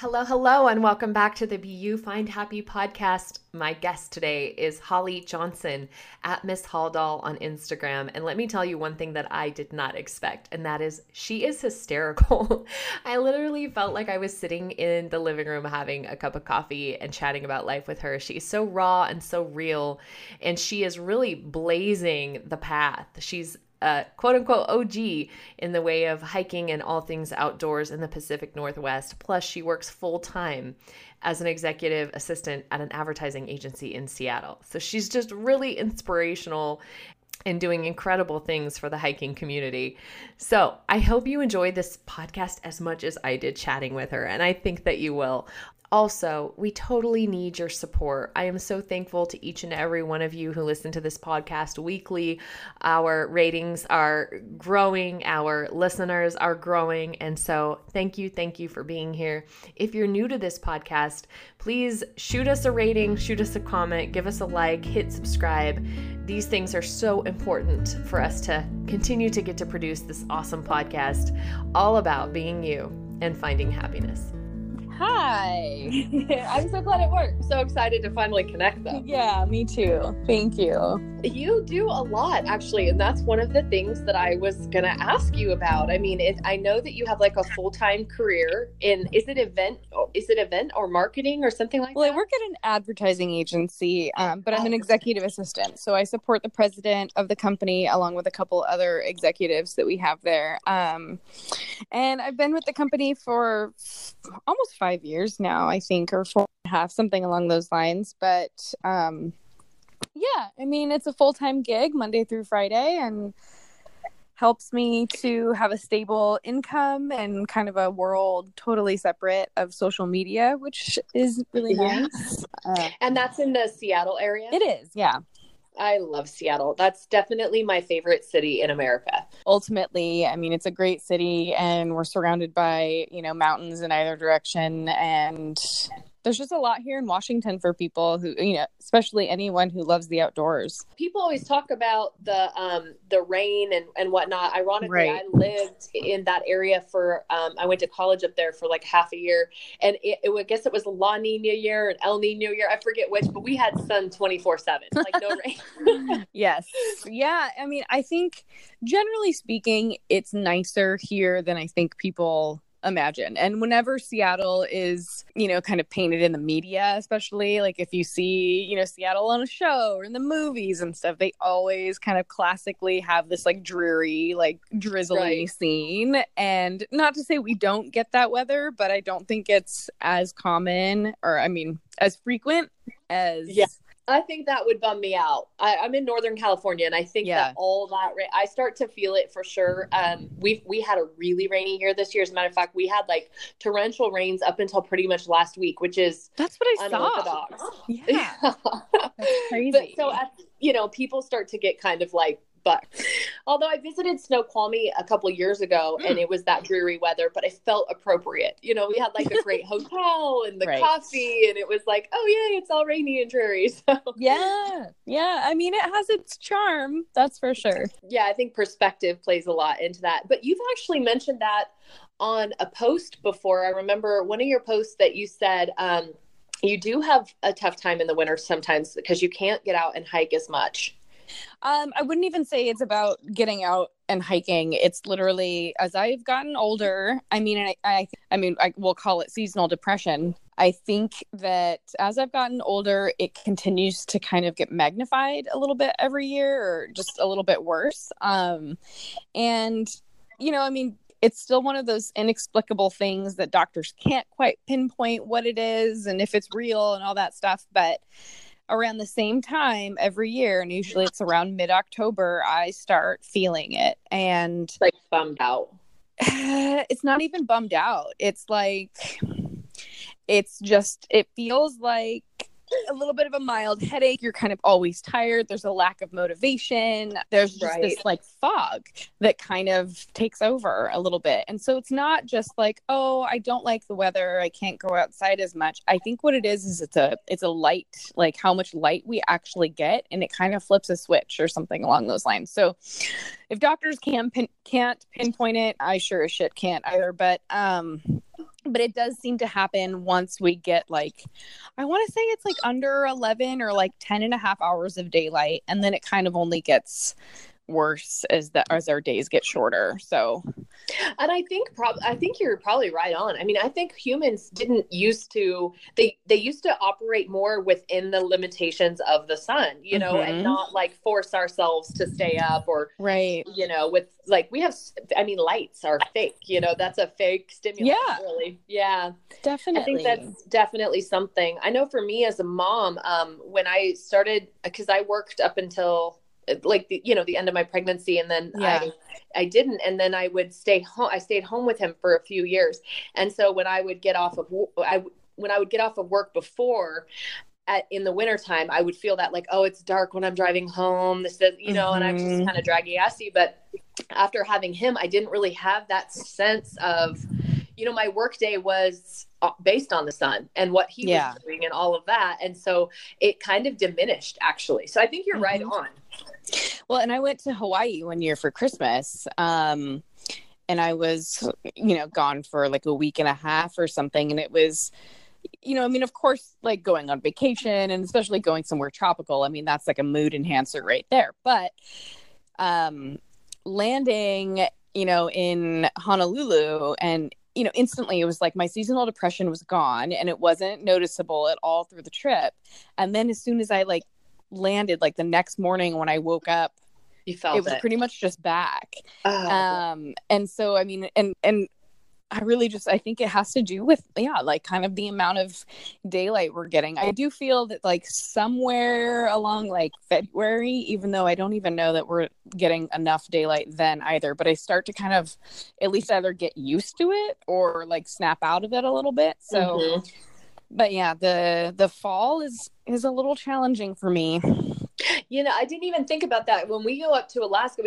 Hello, hello, and welcome back to the BU Find Happy Podcast. My guest today is Holly Johnson at Miss Haldall on Instagram. And let me tell you one thing that I did not expect, and that is she is hysterical. I literally felt like I was sitting in the living room having a cup of coffee and chatting about life with her. She is so raw and so real, and she is really blazing the path. She's quote unquote OG in the way of hiking and all things outdoors in the Pacific Northwest. Plus, she works full time as an executive assistant at an advertising agency in Seattle. So she's just really inspirational and doing incredible things for the hiking community. So I hope you enjoyed this podcast as much as I did chatting with her, and I think that you will. Also, we totally need your support. I am so thankful to each and every one of you who listen to this podcast weekly. Our ratings are growing, our listeners are growing, and so thank you for being here. If you're new to this podcast, please shoot us a rating, shoot us a comment, give us a like, hit subscribe. These things are so important for us to continue to get to produce this awesome podcast all about being you and finding happiness. Hi. I'm so glad it worked. So excited to finally connect though. Yeah, me too. Thank you. You do a lot actually. And that's one of the things that I was going to ask you about. I mean, I know that you have like a full-time career in, is it event or marketing or something like that? Well, I work at an advertising agency, but I'm an executive assistant. So I support the president of the company along with a couple other executives that we have there. And I've been with the company for almost 5 years now, I think, or 4.5, something along those lines. But yeah, I mean, it's a full-time gig Monday through Friday and helps me to have a stable income and kind of a world totally separate of social media, which is really nice. And that's in the Seattle area? It is, yeah. I love Seattle. That's definitely my favorite city in America. Ultimately, I mean, it's a great city and we're surrounded by, you know, mountains in either direction. And there's just a lot here in Washington for people who, you know, especially anyone who loves the outdoors. People always talk about the rain and whatnot. Ironically, right. I lived in that area for, I went to college up there for like half a year, and I guess it was La Nina year and El Nino year. I forget which, but we had sun 24/7, like no rain. Yes. Yeah. I mean, I think generally speaking, it's nicer here than I think people imagine. And whenever Seattle is, you know, kind of painted in the media, especially like if you see, you know, Seattle on a show or in the movies and stuff, they always kind of classically have this like dreary, like drizzly scene. And not to say we don't get that weather, but I don't think it's as common or I mean, as frequent as. Yeah. I think that would bum me out. I'm in Northern California, and I think that all that rain, I start to feel it for sure. We had a really rainy year this year. As a matter of fact, we had like torrential rains up until pretty much last week, which is that's what I unorthodox. Saw. Yeah, that's crazy. But so you know, people start to get kind of like. But although I visited Snoqualmie a couple years ago and it was that dreary weather, but I felt appropriate. You know, we had like a great hotel and the coffee, and it was like, oh yeah, it's all rainy and dreary. So yeah. I mean, it has its charm. That's for sure. Yeah. I think perspective plays a lot into that, but you've actually mentioned that on a post before. I remember one of your posts that you said, you do have a tough time in the winter sometimes because you can't get out and hike as much. I wouldn't even say it's about getting out and hiking. It's literally, as I've gotten older, I mean, I will call it seasonal depression. I think that as I've gotten older, it continues to kind of get magnified a little bit every year or just a little bit worse. And, you know, I mean, it's still one of those inexplicable things that doctors can't quite pinpoint what it is and if it's real and all that stuff. But around the same time every year, and usually it's around mid-October, I start feeling it. And like bummed out. It's not even bummed out. It's like, it's just, it feels like a little bit of a mild headache. You're kind of always tired. There's a lack of motivation. There's just this like fog that kind of takes over a little bit. And so it's not just like, oh, I don't like the weather. I can't go outside as much. I think what it is it's a light, like how much light we actually get. And it kind of flips a switch or something along those lines. So if doctors can't pinpoint it, I sure as shit can't either. But But it does seem to happen once we get, like, I want to say it's like under 11 or like 10 and a half hours of daylight. And then it kind of only gets worse as our days get shorter. So, and I think you're probably right on. I mean, I think humans didn't used to, they used to operate more within the limitations of the sun, you know, and not like force ourselves to stay up or, right, you know, with like, we have, I mean, lights are fake, you know, that's a fake stimulus. Yeah, really. Yeah, definitely. I think that's definitely something. I know for me as a mom, when I started, cause I worked up until like the end of my pregnancy, and then I didn't, and then I would stay home. I stayed home with him for a few years, and so when I would get off of work before, in the wintertime, I would feel that like, oh, it's dark when I'm driving home. This, you know, and I'm just kind of draggy-assy. But after having him, I didn't really have that sense of, you know, my work day was based on the sun and what he was doing and all of that, and so it kind of diminished actually. So I think you're right on. Well, and I went to Hawaii one year for Christmas, and I was, you know, gone for like a week and a half or something. And it was, you know, I mean, of course, like going on vacation and especially going somewhere tropical, I mean, that's like a mood enhancer right there. But landing, you know, in Honolulu, and, you know, instantly it was like my seasonal depression was gone, and it wasn't noticeable at all through the trip. And then as soon as I like landed, like the next morning when I woke up, you felt it was pretty much just back. And so, I mean, and I really just, I think it has to do with, like kind of the amount of daylight we're getting. I do feel that like somewhere along like February, even though I don't even know that we're getting enough daylight then either, but I start to kind of at least either get used to it or like snap out of it a little bit. So, but yeah, the fall is a little challenging for me. You know, I didn't even think about that. When we go up to Alaska,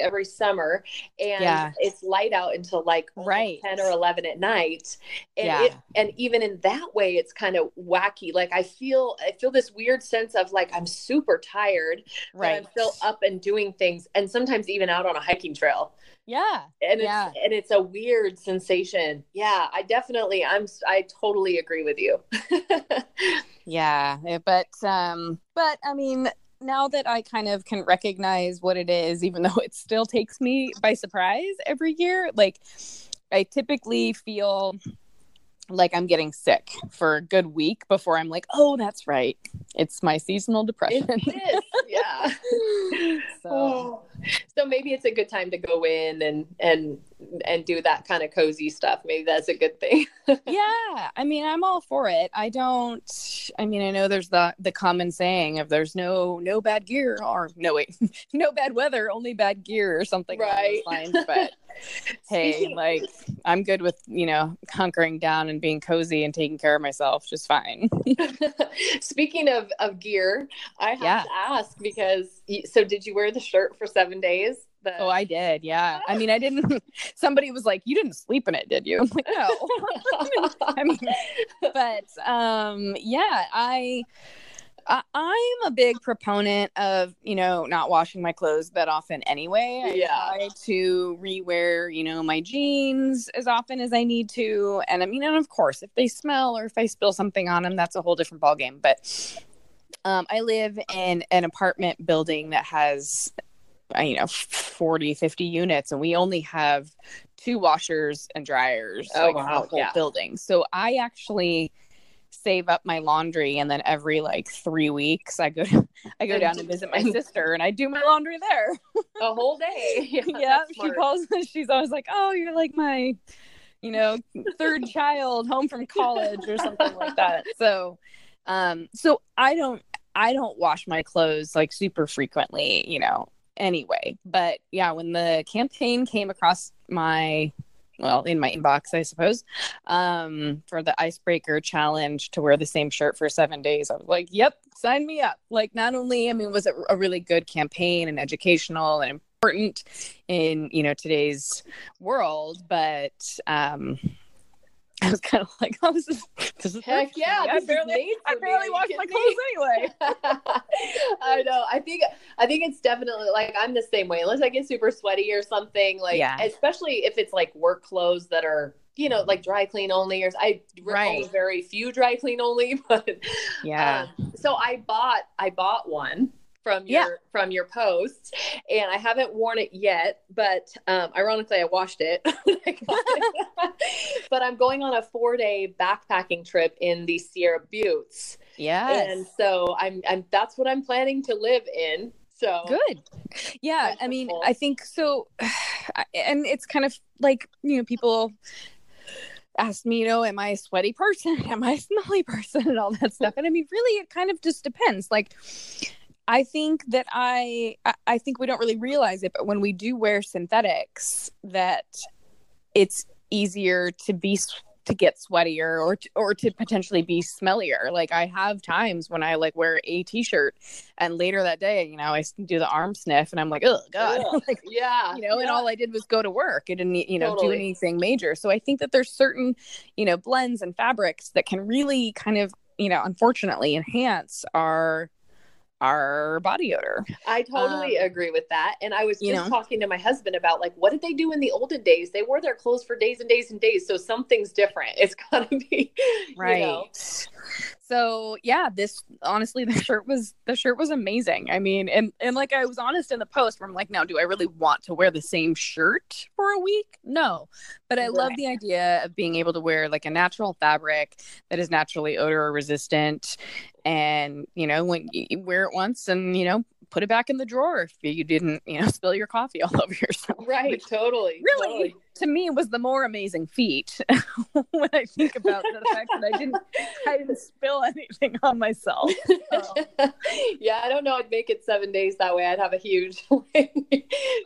every summer, and it's light out until like 10 or 11 at night. And and even in that way, it's kind of wacky. Like I feel this weird sense of like, I'm super tired, but I'm still up and doing things. And sometimes even out on a hiking trail. Yeah. And it's a weird sensation. Yeah, I totally agree with you. Yeah. But I mean, now that I kind of can recognize what it is, even though it still takes me by surprise every year, like I typically feel like I'm getting sick for a good week before I'm like, oh, that's right, it's my seasonal depression. It is. Yeah. So maybe it's a good time to go in and do that kind of cozy stuff. Maybe that's a good thing. Yeah. I mean, I'm all for it. I know there's the common saying of there's no bad gear, or no bad weather, only bad gear or something. Right. Along those lines, but hey, like I'm good with, you know, hunkering down and being cozy and taking care of myself just fine. Speaking of gear, I have to ask, because so did you wear the shirt for 7 days? Oh, I did. Yeah. I mean, I didn't, somebody was like, you didn't sleep in it, did you? I'm like, no. I mean, but I'm a big proponent of, you know, not washing my clothes that often anyway. I try to rewear, you know, my jeans as often as I need to. And I mean, and of course, if they smell or if I spill something on them, that's a whole different ballgame. But I live in an apartment building that has, you know, 40, 50 units, and we only have 2 washers and dryers the whole building. So I actually save up my laundry, and then every like 3 weeks I go down and visit my sister, and I do my laundry there a whole day. Yeah she calls, she's always like, oh, you're like my, you know, third child home from college or something like that. So I don't wash my clothes like super frequently, you know, anyway. But yeah, when the campaign came across in my inbox, I suppose, for the icebreaker challenge to wear the same shirt for 7 days, I was like, yep, sign me up. Like, not only, I mean, was it a really good campaign and educational and important in, you know, today's world, but I was kind of like, oh, this is heck perfect. Yeah. I barely wash my clothes anyway. I know. I think it's definitely like, I'm the same way. Unless I get super sweaty or something, like, especially if it's like work clothes that are you know, like dry clean onlyers. I own very few dry clean only, but yeah. So I bought one from your posts, and I haven't worn it yet, but ironically I washed it. But I'm going on a 4-day backpacking trip in the Sierra Buttes. Yes. And so that's what I'm planning to live in. So good. Yeah. I mean, I think so. And it's kind of like, you know, people ask me, you know, am I a sweaty person? Am I a smelly person? And all that stuff. And I mean, really, it kind of just depends. Like, I think that I think we don't really realize it, but when we do wear synthetics, that it's easier to get sweatier or to potentially be smellier. Like, I have times when I like wear a t-shirt and later that day, you know, I do the arm sniff and I'm like, oh God, like, yeah, you know, yeah. And all I did was go to work. It didn't, you know, do anything major. So I think that there's certain, you know, blends and fabrics that can really kind of, you know, unfortunately enhance our body odor. I totally agree with that. And I was just talking to my husband about, like, what did they do in the olden days? They wore their clothes for days and days and days. So something's different. It's gotta be right. You know. So yeah, honestly, the shirt was amazing. I mean, and like, I was honest in the post where I'm like, now, do I really want to wear the same shirt for a week? No, but I love the idea of being able to wear like a natural fabric that is naturally odor resistant. And, you know, when you wear it once and, you know, put it back in the drawer if you didn't, you know, spill your coffee all over yourself. Right. Which totally. Really, totally. To me, was the more amazing feat when I think about the fact that I didn't spill anything on myself. So. Yeah, I don't know. I'd make it 7 days that way. I'd have a huge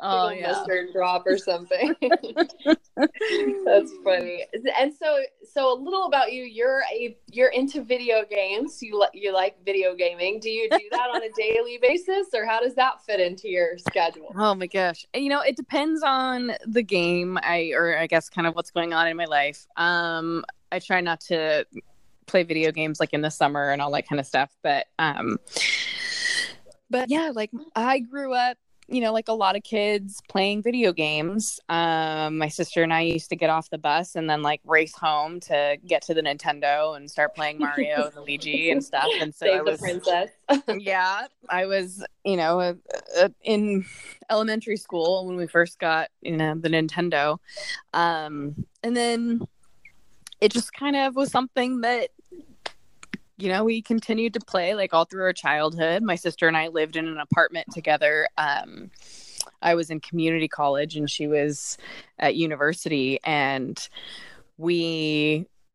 mustard drop or something. That's funny. And so a little about you. You're into video games. You like video gaming. Do you do that on a daily basis, or how does that fit into your schedule? Oh my gosh, you know, it depends on the game. I guess kind of what's going on in my life. I try not to play video games like in the summer and all that kind of stuff. But yeah, like I grew up, you know, like a lot of kids playing video games. My sister and I used to get off the bus and then like race home to get to the Nintendo and start playing Mario and Luigi and stuff. And so I was the princess. Yeah, I was, you know, in elementary school when we first got, you know, the Nintendo. And then it just kind of was something that, you know, we continued to play like all through our childhood. My sister and I lived in an apartment together. I was in community college and she was at university, and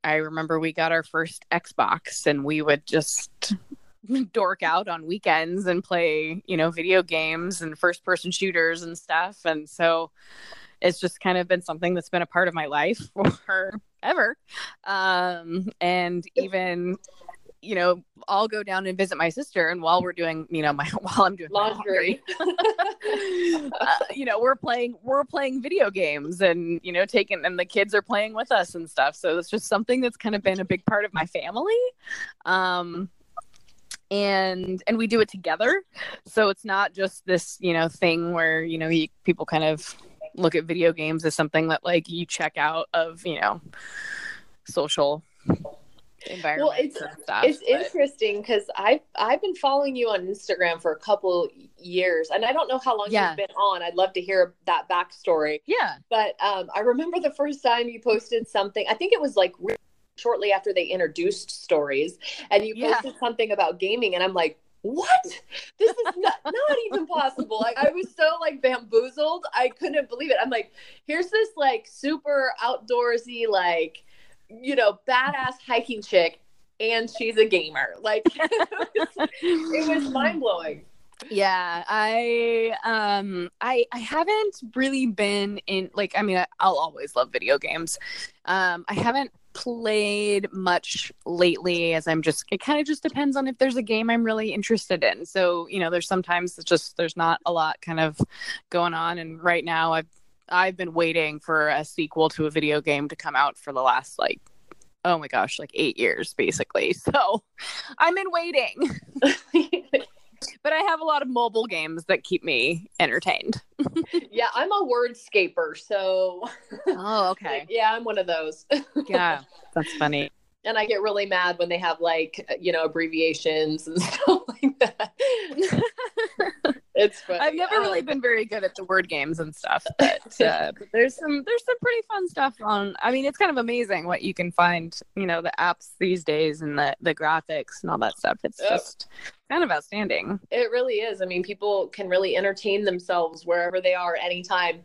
I remember we got our first Xbox and we would just dork out on weekends and play, you know, video games and first person shooters and stuff. And so it's just kind of been something that's been a part of my life forever. And even, you know, I'll go down and visit my sister, and while we're doing, you know, while I'm doing laundry, you know, we're playing video games, and, you know, and the kids are playing with us and stuff. So it's just something that's kind of been a big part of my family. And we do it together. So it's not just this, you know, thing where, you know, people kind of look at video games as something that like you check out of, you know, social environment. Well, it's interesting because I've been following you on Instagram for a couple years, and I don't know how long you've been on. I'd love to hear that backstory. Yeah, but I remember the first time you posted something. I think it was like shortly after they introduced stories, and you posted something about gaming, and I'm like, what? This is not even possible. Like, I was so like bamboozled. I couldn't believe it. I'm like, here's this like super outdoorsy, like, you know, badass hiking chick, and she's a gamer. Like, it was mind blowing. Yeah, I haven't really been in, like, I mean, I'll always love video games. I haven't played much lately, as it kind of just depends on if there's a game I'm really interested in. So, you know, there's sometimes it's just, there's not a lot kind of going on. And right now I've been waiting for a sequel to a video game to come out for the last, like, oh my gosh, like 8 years, basically. So I'm in waiting. but I have a lot of mobile games that keep me entertained. Yeah, I'm a Wordscaper, so. Oh, okay. Yeah, I'm one of those. Yeah, that's funny. And I get really mad when they have, like, you know, abbreviations and stuff like that. It's funny. I've never really been very good at the word games and stuff, but there's some pretty fun stuff on. I mean, it's kind of amazing what you can find, you know, the apps these days and the graphics and all that stuff. It's just kind of outstanding. It really is. I mean, people can really entertain themselves wherever they are, anytime.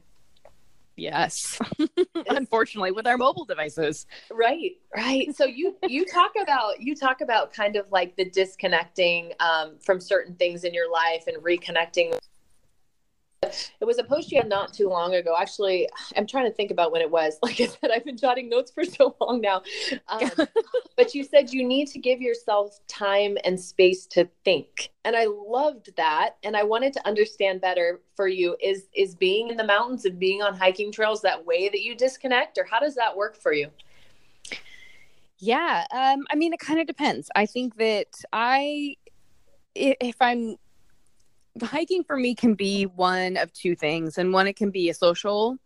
Yes. Unfortunately, with our mobile devices. Right. So you talk about kind of like the disconnecting from certain things in your life and reconnecting. It was a post you had not too long ago. Actually, I'm trying to think about when it was. Like I said, I've been jotting notes for so long now. But you said you need to give yourself time and space to think. And I loved that. And I wanted to understand better for you is being in the mountains and being on hiking trails that way that you disconnect, or how does that work for you? Yeah. I mean, it kind of depends. I think that if I'm hiking for me can be one of two things. And one, it can be a social,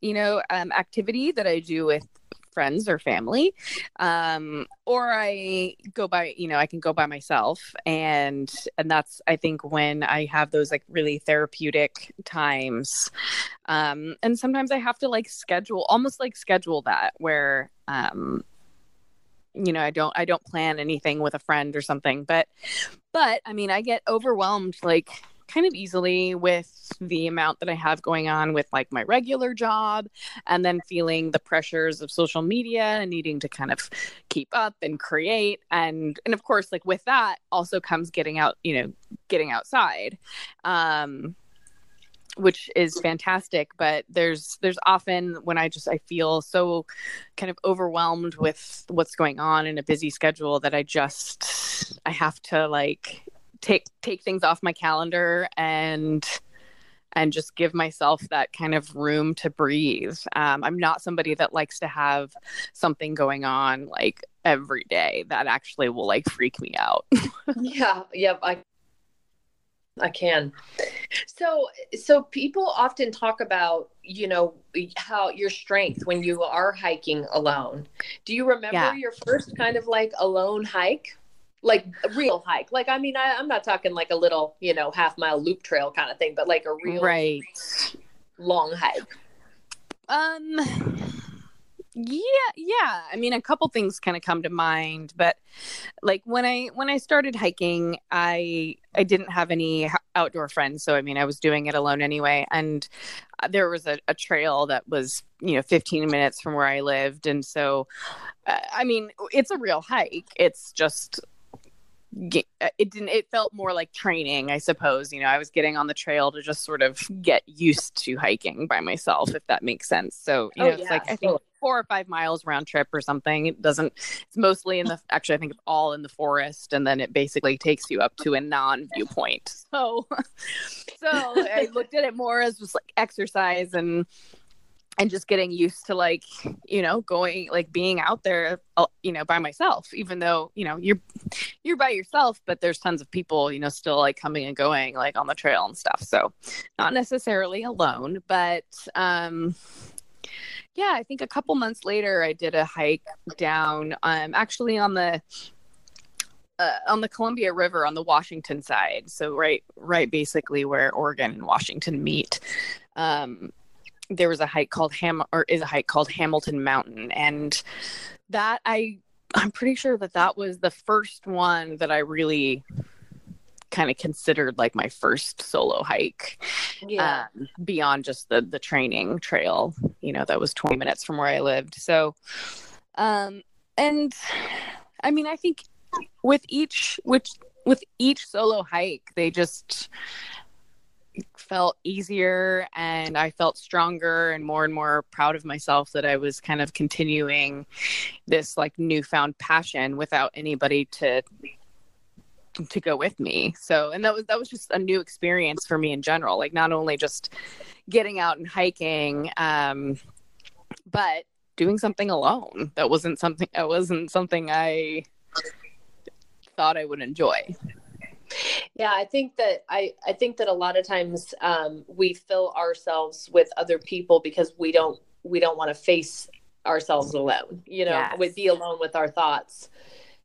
you know, activity that I do with friends or family. Or I go by, you know, I can go by myself. And that's, I think, when I have those like really therapeutic times. And sometimes I have to like schedule that where, you know, I don't plan anything with a friend or something, but I mean, I get overwhelmed, like kind of easily with the amount that I have going on with like my regular job and then feeling the pressures of social media and needing to kind of keep up and create. And of course, like with that also comes getting outside, which is fantastic, but there's often when I feel so kind of overwhelmed with what's going on in a busy schedule that I have to like take things off my calendar and just give myself that kind of room to breathe. I'm not somebody that likes to have something going on like every day. That actually will like freak me out. Yeah. I can. So people often talk about, you know, how your strength when you are hiking alone. Do you remember your first kind of like alone hike? Like a real hike? Like, I mean, I'm not talking like a little, you know, 1/2 mile loop trail kind of thing, but like a real long hike. Yeah. I mean, a couple things kind of come to mind, but like when I started hiking, I didn't have any outdoor friends. So, I mean, I was doing it alone anyway. And there was a trail that was, you know, 15 minutes from where I lived. And so, I mean, it's a real hike. It's just, it felt more like training, I suppose. You know, I was getting on the trail to just sort of get used to hiking by myself, if that makes sense. So, you know, it's like, I think 4 or 5 miles round trip or something. It's mostly actually I think it's all in the forest. And then it basically takes you up to a non-viewpoint. So I looked at it more as just like exercise and just getting used to like, you know, going, like being out there, you know, by myself, even though, you know, you're by yourself, but there's tons of people, you know, still like coming and going like on the trail and stuff. So not necessarily alone, but, yeah, I think a couple months later I did a hike down, actually on the Columbia River on the Washington side. So right basically where Oregon and Washington meet, there was a hike called Hamilton Mountain, and that I'm pretty sure that was the first one that I really kind of considered like my first solo hike, beyond just the training trail, you know, that was 20 minutes from where I lived. So, and I mean, I think with each solo hike, they just felt easier, and I felt stronger and more proud of myself that I was kind of continuing this like newfound passion without anybody to go with me. So, and that was just a new experience for me in general, like not only just getting out and hiking, but doing something alone. That wasn't something I thought I would enjoy. Yeah, I think that a lot of times we fill ourselves with other people because we don't want to face ourselves alone, you know, yes. We'd be alone with our thoughts.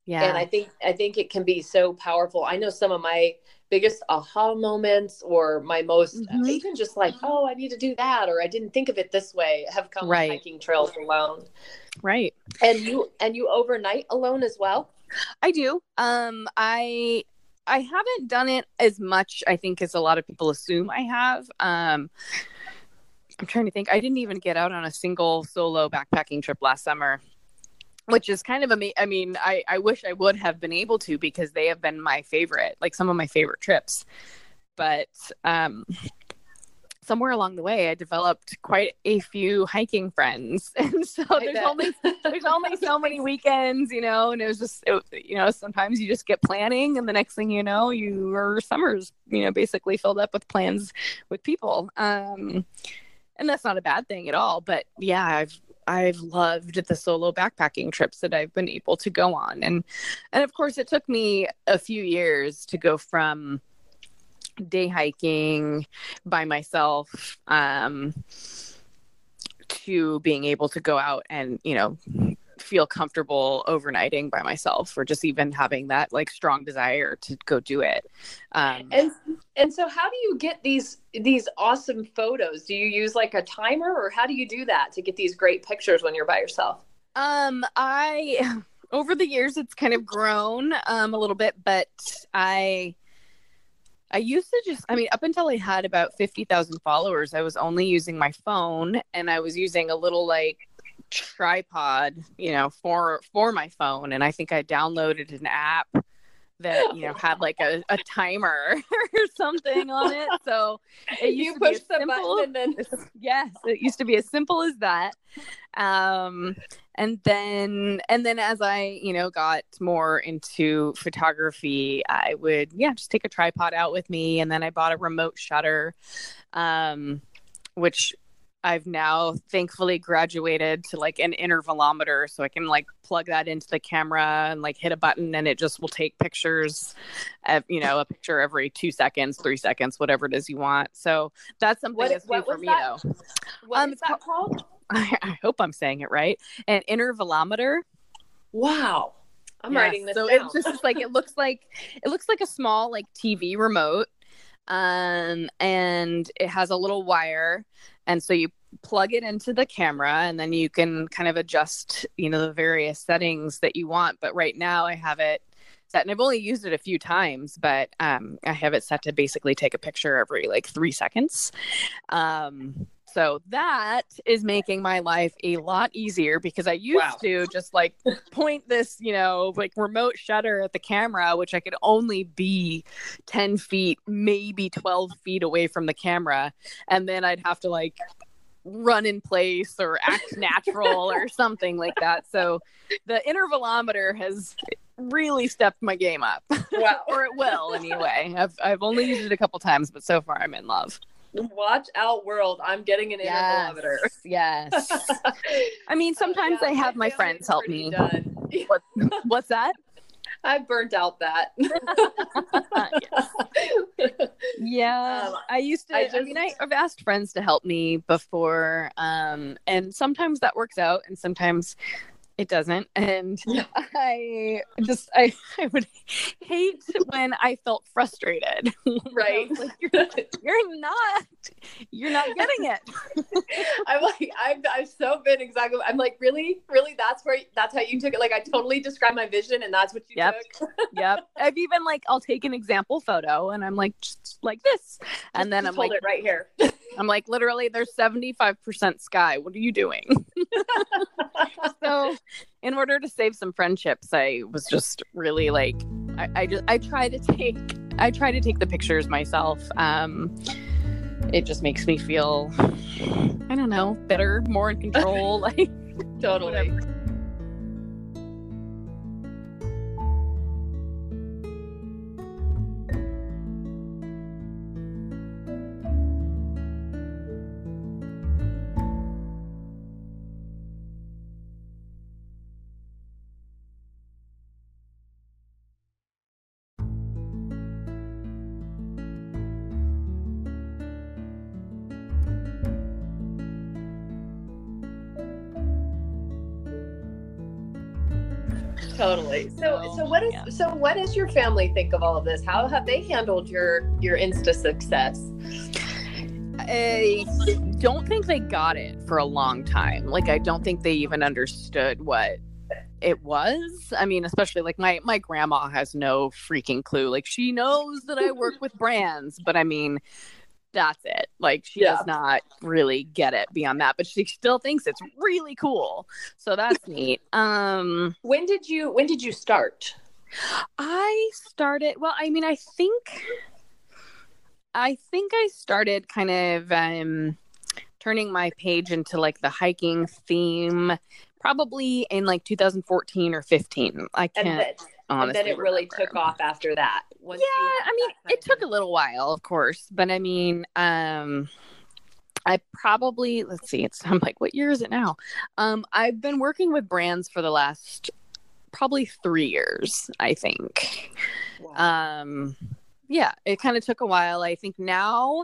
Yeah. And I think it can be so powerful. I know some of my biggest aha moments or my most, even just like, oh, I need to do that, or I didn't think of it this way, have come right. hiking trails alone. Right. And you overnight alone as well? I do. I haven't done it as much, I think, as a lot of people assume I have. I'm trying to think. I didn't even get out on a single solo backpacking trip last summer, which is kind of amazing. I mean, I wish I would have been able to, because they have been my favorite, like some of my favorite trips. But somewhere along the way, I developed quite a few hiking friends. And so there's only so many weekends, you know, and it was just, you know, sometimes you just get planning, and the next thing you know, your summer's, you know, basically filled up with plans with people. And that's not a bad thing at all. But yeah, I've loved the solo backpacking trips that I've been able to go on. And of course, it took me a few years to go from day hiking by myself to being able to go out and, you know, feel comfortable overnighting by myself, or just even having that like strong desire to go do it. And so how do you get these awesome photos? Do you use like a timer, or how do you do that to get these great pictures when you're by yourself? I, over the years, it's kind of grown a little bit, but I used to just, I mean, up until I had about 50,000 followers, I was only using my phone, and I was using a little like tripod, you know, for my phone. And I think I downloaded an app that, you know, had like a timer or something on it. So it used to be as simple, and then yes, it used to be as simple as that. And then as I, you know, got more into photography, I would, yeah, just take a tripod out with me. And then I bought a remote shutter, which I've now thankfully graduated to like an intervalometer, so I can like plug that into the camera and like hit a button, and it just will take pictures of, you know, a picture every 2 seconds, 3 seconds, whatever it is you want. So that's something that's new for me though. What is that called? I hope I'm saying it right. An intervalometer. Wow. I'm writing this down. So it's just like, it looks like a small like TV remote. And it has a little wire, and so you plug it into the camera, and then you can kind of adjust, you know, the various settings that you want. But right now I have it set, and I've only used it a few times, but I have it set to basically take a picture every like 3 seconds. So that is making my life a lot easier, because I used to just like point this, you know, like remote shutter at the camera, which I could only be 10 feet, maybe 12 feet away from the camera. And then I'd have to like run in place or act natural or something like that. So the intervalometer has really stepped my game up. Wow. Or it will anyway. I've only used it a couple times, but so far I'm in love. Watch out, world. I'm getting an intervalometer. Yes. I mean, sometimes I have my friends help me. What's that? I've burnt out that. Yes. Yeah. I've asked friends to help me before. And sometimes that works out, and sometimes it doesn't. And I would hate when I felt frustrated. Right. Like, you're not getting it. I'm like, I've so been exactly. I'm like, really, really, that's how you took it. Like, I totally described my vision, and that's what you took. Yep. I've even like, I'll take an example photo, and I'm like, just like this. And then I'm like, hold it right here. I'm like, literally, there's 75% sky. What are you doing? So in order to save some friendships, I was just really like, I try to take the pictures myself. It just makes me feel, I don't know, better, more in control. Like, totally. Whatever. Totally. So what does your family think of all of this? How have they handled your Insta success? I don't think they got it for a long time. Like, I don't think they even understood what it was. I mean, especially like my grandma has no freaking clue. Like, she knows that I work with brands, but I mean, that's it. Like, she does not really get it beyond that, but she still thinks it's really cool. So that's neat. When did you start? I started kind of turning my page into like the hiking theme, probably in like 2014 or 15. I can't honestly. And then it really took off after that. It took a little while, of course, but I mean, I probably, let's see, I'm like, what year is it now? I've been working with brands for the last probably 3 years, I think. Wow. Yeah, it kind of took a while. I think now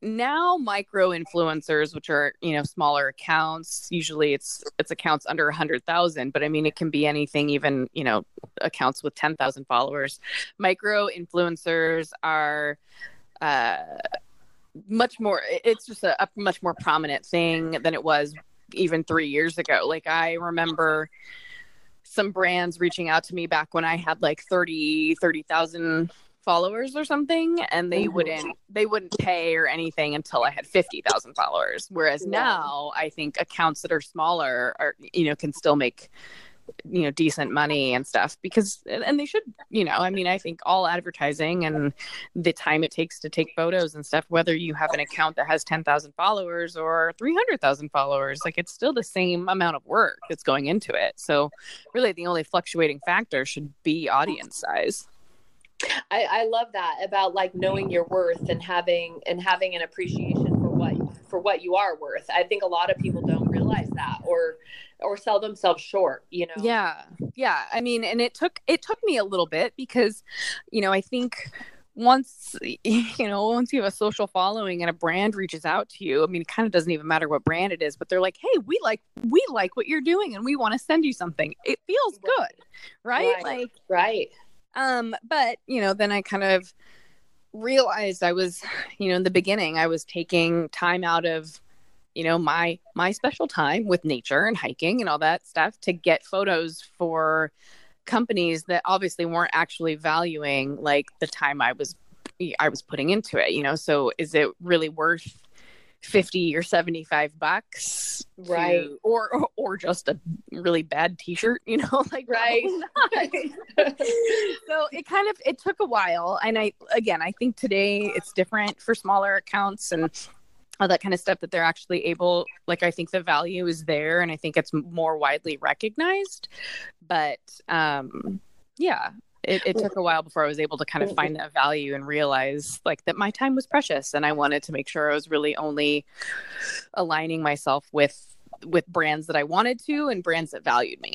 micro influencers, which are, smaller accounts, usually it's accounts under 100,000, but I mean, it can be anything, even, accounts with 10,000 followers. Micro influencers are, much more, it's just a much more prominent thing than it was even 3 years ago. Like, I remember some brands reaching out to me back when I had like 30,000 followers or something, and they wouldn't pay or anything until I had 50,000 followers. Whereas now I think accounts that are smaller are, can still make, decent money and stuff, because, and they should, I mean, I think all advertising and the time it takes to take photos and stuff, whether you have an account that has 10,000 followers or 300,000 followers, like, it's still the same amount of work that's going into it. So really the only fluctuating factor should be audience size. I love that about like knowing your worth and having an appreciation for what you are worth. I think a lot of people don't realize that or sell themselves short, Yeah. Yeah. I mean, and it took me a little bit because, I think once you have a social following and a brand reaches out to you, I mean, it kind of doesn't even matter what brand it is, but they're like, hey, we like what you're doing and we want to send you something. It feels good. Right? Like, right. But, then I kind of realized I was, in the beginning, I was taking time out of, my special time with nature and hiking and all that stuff to get photos for companies that obviously weren't actually valuing like the time I was putting into it, So is it really worth $50 or $75, right? Or just a really bad T-shirt, like, right? So it took a while, and I think today it's different for smaller accounts and all that kind of stuff, that they're actually able. Like, I think the value is there, and I think it's more widely recognized. But It took a while before I was able to kind of find that value and realize like that my time was precious, and I wanted to make sure I was really only aligning myself with brands that I wanted to and brands that valued me.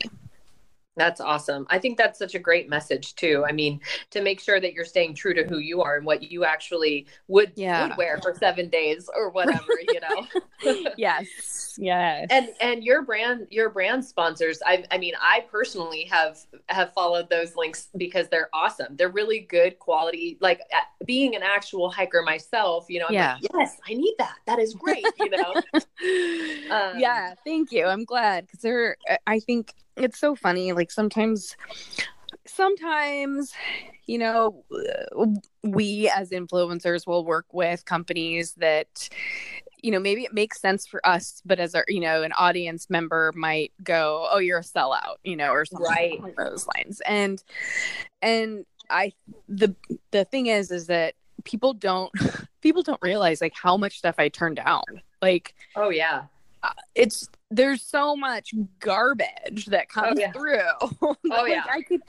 That's awesome. I think that's such a great message too. I mean, to make sure that you're staying true to who you are and what you actually would wear for 7 days or whatever, Yes. Yes. And your brand sponsors, I personally have followed those links because they're awesome. They're really good quality, like being an actual hiker myself, I'm like, yes, I need that. That is great. Yeah. Thank you. I'm glad. 'Cause I think it's so funny. Like sometimes, we as influencers will work with companies that, maybe it makes sense for us, but as our, an audience member might go, oh, you're a sellout, or something along those lines. And the thing is that people don't realize like how much stuff I turn down. Like, oh yeah. There's so much garbage that comes through. Oh, like, yeah. I could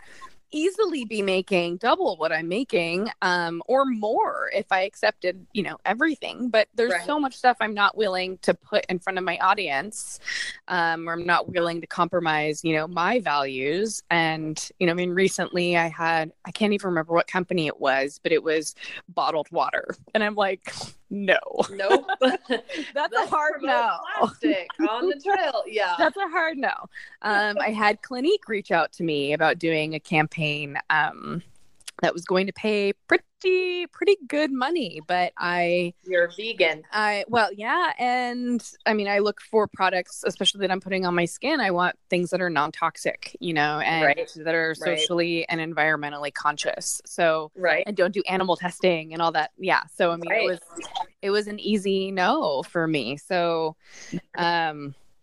easily be making double what I'm making, or more if I accepted, you know, everything. But there's so much stuff I'm not willing to put in front of my audience, or I'm not willing to compromise, you know, my values. And, you know, I mean, recently I had, I can't even remember what company it was, but it was bottled water. And I'm like, no. Nope. That's a hard no. Plastic on the trail. Yeah. That's a hard no. I had Clinique reach out to me about doing a campaign that was going to pay pretty good money, but you're vegan. Well, yeah. And I mean, I look for products, especially that I'm putting on my skin. I want things that are non-toxic, you know, and that are socially and environmentally conscious. So, and don't do animal testing and all that. Yeah. So, I mean, it was an easy no for me. So,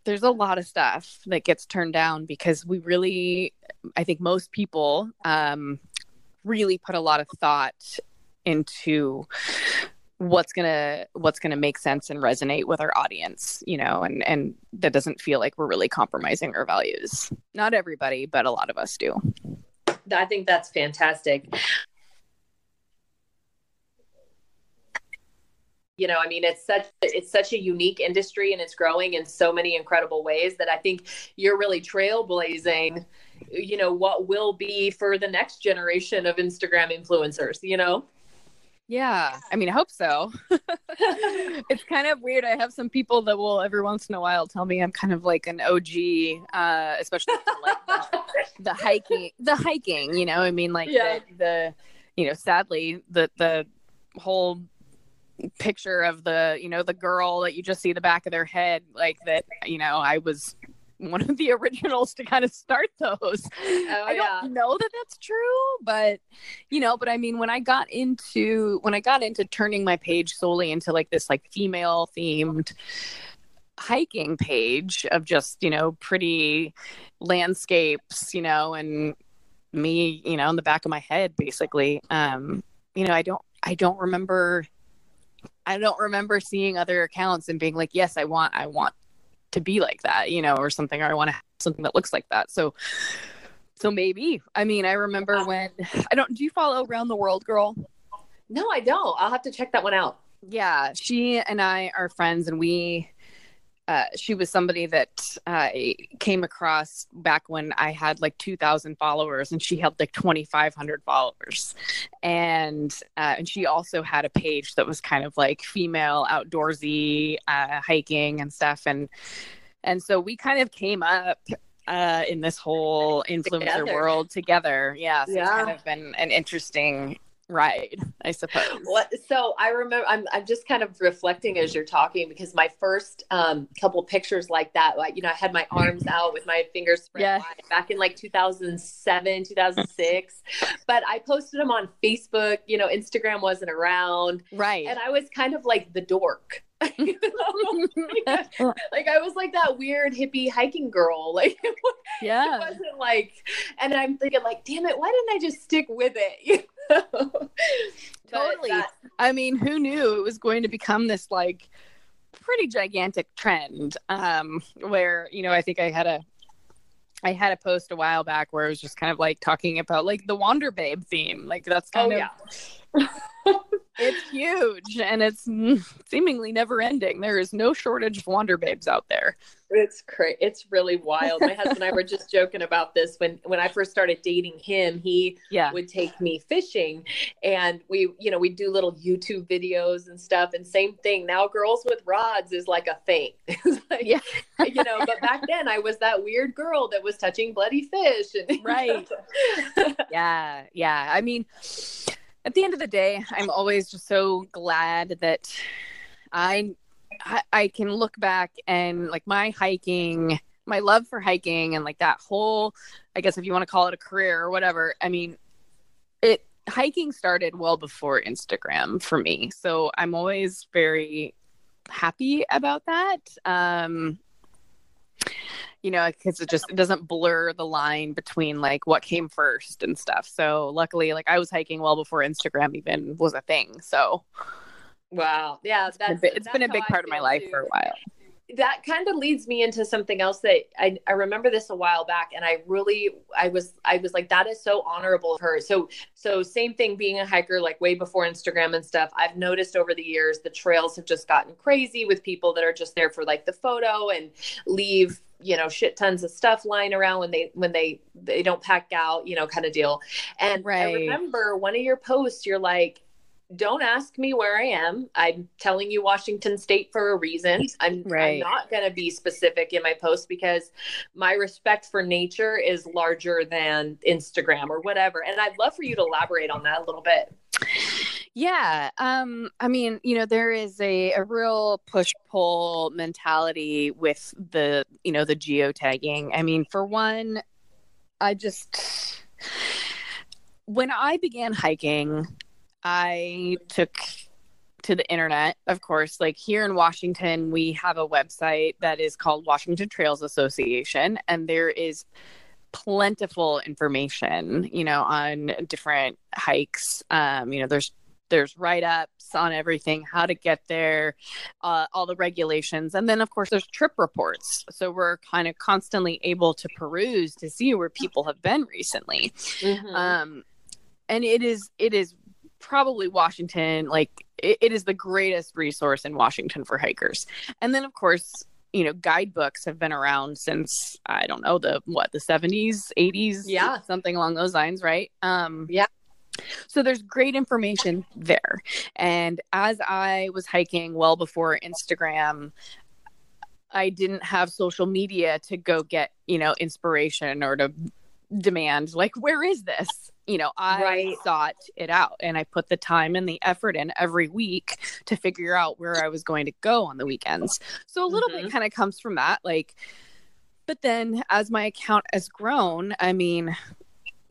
there's a lot of stuff that gets turned down because we really, I think most people, really put a lot of thought into what's gonna make sense and resonate with our audience, you know, and that doesn't feel like we're really compromising our values. Not everybody, but a lot of us do. I think that's fantastic. You know, I mean, it's such a unique industry, and it's growing in so many incredible ways that I think you're really trailblazing, you know, what will be for the next generation of Instagram influencers, you know? Yeah. I mean, I hope so. It's kind of weird. I have some people that will every once in a while tell me I'm kind of like an OG, especially like the hiking, you know, I mean, like the you know, sadly the whole picture of the, you know, the girl that you just see the back of their head, like that, you know, I was one of the originals to kind of start those. I don't know that that's true, but, you know, but I mean, when I got into turning my page solely into like this, like female themed hiking page of just, you know, pretty landscapes, you know, and me, you know, in the back of my head, basically, you know, I don't remember seeing other accounts and being like, yes, I want to be like that, you know, or something, or I want to have something that looks like that. So maybe, I mean, I remember when do you follow Around the World Girl? No, I don't. I'll have to check that one out. Yeah. She and I are friends, and she was somebody that I came across back when I had like 2,000 followers, and she had like 2,500 followers. And she also had a page that was kind of like female outdoorsy hiking and stuff. And so we kind of came up in this whole influencer world together. Yeah. So it's kind of been an interesting ride, I suppose. So I remember, I'm just kind of reflecting as you're talking, because my first couple pictures like that, like, you know, I had my arms out with my fingers spread wide back in like 2007, 2006, but I posted them on Facebook, you know, Instagram wasn't around. Right. And I was kind of like the dork. You know? Like I was like that weird hippie hiking girl. Like it wasn't like, and I'm thinking like, damn it, why didn't I just stick with it? You know? Totally. I mean, who knew it was going to become this like pretty gigantic trend? Where, you know, I think I had a post a while back where I was just kind of like talking about like the Wander Babe theme. Like that's kind of it's huge, and it's seemingly never ending. There is no shortage of Wander Babes out there. It's crazy. It's really wild. My husband and I were just joking about this. When I first started dating him, he would take me fishing, and we, you know, we do little YouTube videos and stuff. And same thing now, girls with rods is like a thing. Like, you know, but back then I was that weird girl that was touching bloody fish. And, yeah. I mean, at the end of the day, I'm always just so glad that I can look back and like my hiking, my love for hiking, and like that whole, I guess if you want to call it a career or whatever, I mean, hiking started well before Instagram for me. So I'm always very happy about that. You know, because it doesn't blur the line between like what came first and stuff. So luckily, like I was hiking well before Instagram even was a thing. So wow. Yeah. That's been a big part of my life for a while. that kind of leads me into something else that I remember this a while back, and I was like, that is so honorable of her. So same thing, being a hiker, like way before Instagram and stuff, I've noticed over the years, the trails have just gotten crazy with people that are just there for like the photo and leave, you know, shit tons of stuff lying around when they don't pack out, you know, kind of deal. And right. I remember one of your posts, you're like, don't ask me where I am. I'm telling you Washington State for a reason. I'm not going to be specific in my post because my respect for nature is larger than Instagram or whatever. And I'd love for you to elaborate on that a little bit. Yeah. I mean, you know, there is a real push-pull mentality with the, you know, the geotagging. I mean, for one, when I began hiking, I took to the internet, of course. Like here in Washington, we have a website that is called Washington Trails Association, and there is plentiful information, you know, on different hikes. You know, there's write-ups on everything, how to get there, all the regulations. And then, of course, there's trip reports. So we're kind of constantly able to peruse to see where people have been recently. Mm-hmm. And it is probably Washington, like it is the greatest resource in Washington for hikers. And then, of course, you know, guidebooks have been around since, I don't know, the 70s, 80s, yeah, something along those lines, right? Yeah. So there's great information there. And as I was hiking well before Instagram, I didn't have social media to go get, you know, inspiration or to demand, like, where is this? You know, I sought it out, and I put the time and the effort in every week to figure out where I was going to go on the weekends. So a little bit kind of comes from that. Like, but then as my account has grown, I mean,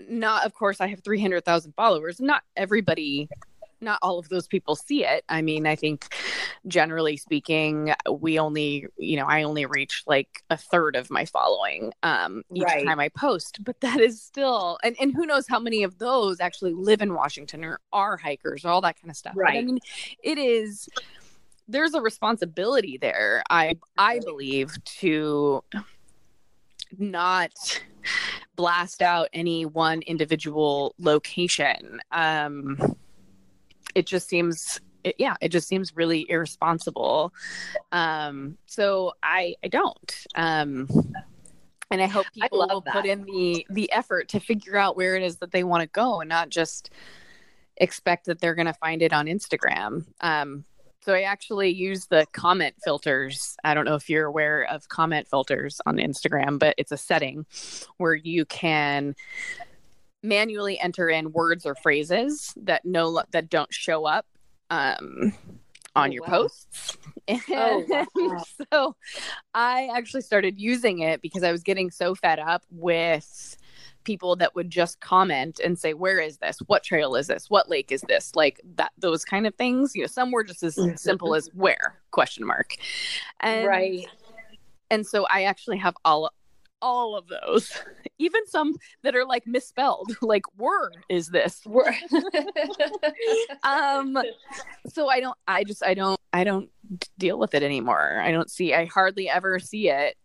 not, of course, I have 300,000 followers. Not everybody, not all of those people see it. I mean, I think generally speaking, we only, you know, I only reach like a third of my following each time I post, but that is still, and who knows how many of those actually live in Washington or are hikers, all that kind of stuff. Right. But I mean, it is, there's a responsibility there, I believe, to not blast out any one individual location. It just seems really irresponsible. So I don't. And I hope people will put in the effort to figure out where it is that they want to go and not just expect that they're going to find it on Instagram. So I actually use the comment filters. I don't know if you're aware of comment filters on Instagram, but it's a setting where you can manually enter in words or phrases that don't show up on your posts. So I actually started using it because I was getting so fed up with people that would just comment and say, where is this? What trail is this? What lake is this? Like that, those kind of things. You know, some were just as simple as where ? And, and so I actually have all of those, even some that are like misspelled, like "were" is this. Were. So I don't deal with it anymore. I hardly ever see it,